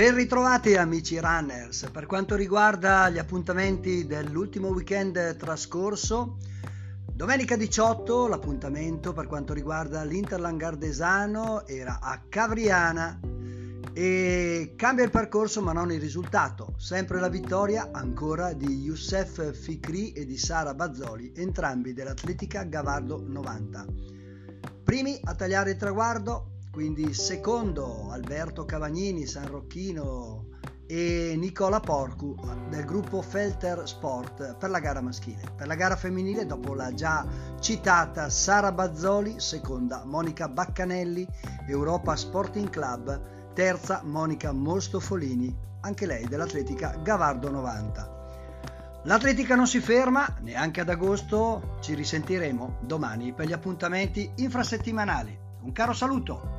Ben ritrovati amici runners. Per quanto riguarda gli appuntamenti dell'ultimo weekend trascorso, domenica 18 l'appuntamento per quanto riguarda l'Interlanghardesano era a Cavriana e cambia il percorso ma non il risultato, sempre la vittoria ancora di Youssef Fikri e di Sara Bazzoli, entrambi dell'Atletica Gavardo 90. Primi a tagliare il traguardo, quindi secondo Alberto Cavagnini, San Rocchino e Nicola Porcu del gruppo Felter Sport per la gara maschile. Per la gara femminile, dopo la già citata Sara Bazzoli, seconda Monica Baccanelli, Europa Sporting Club, terza Monica Mostofolini, anche lei dell'Atletica Gavardo 90. L'atletica non si ferma, neanche ad agosto, ci risentiremo domani per gli appuntamenti infrasettimanali. Un caro saluto!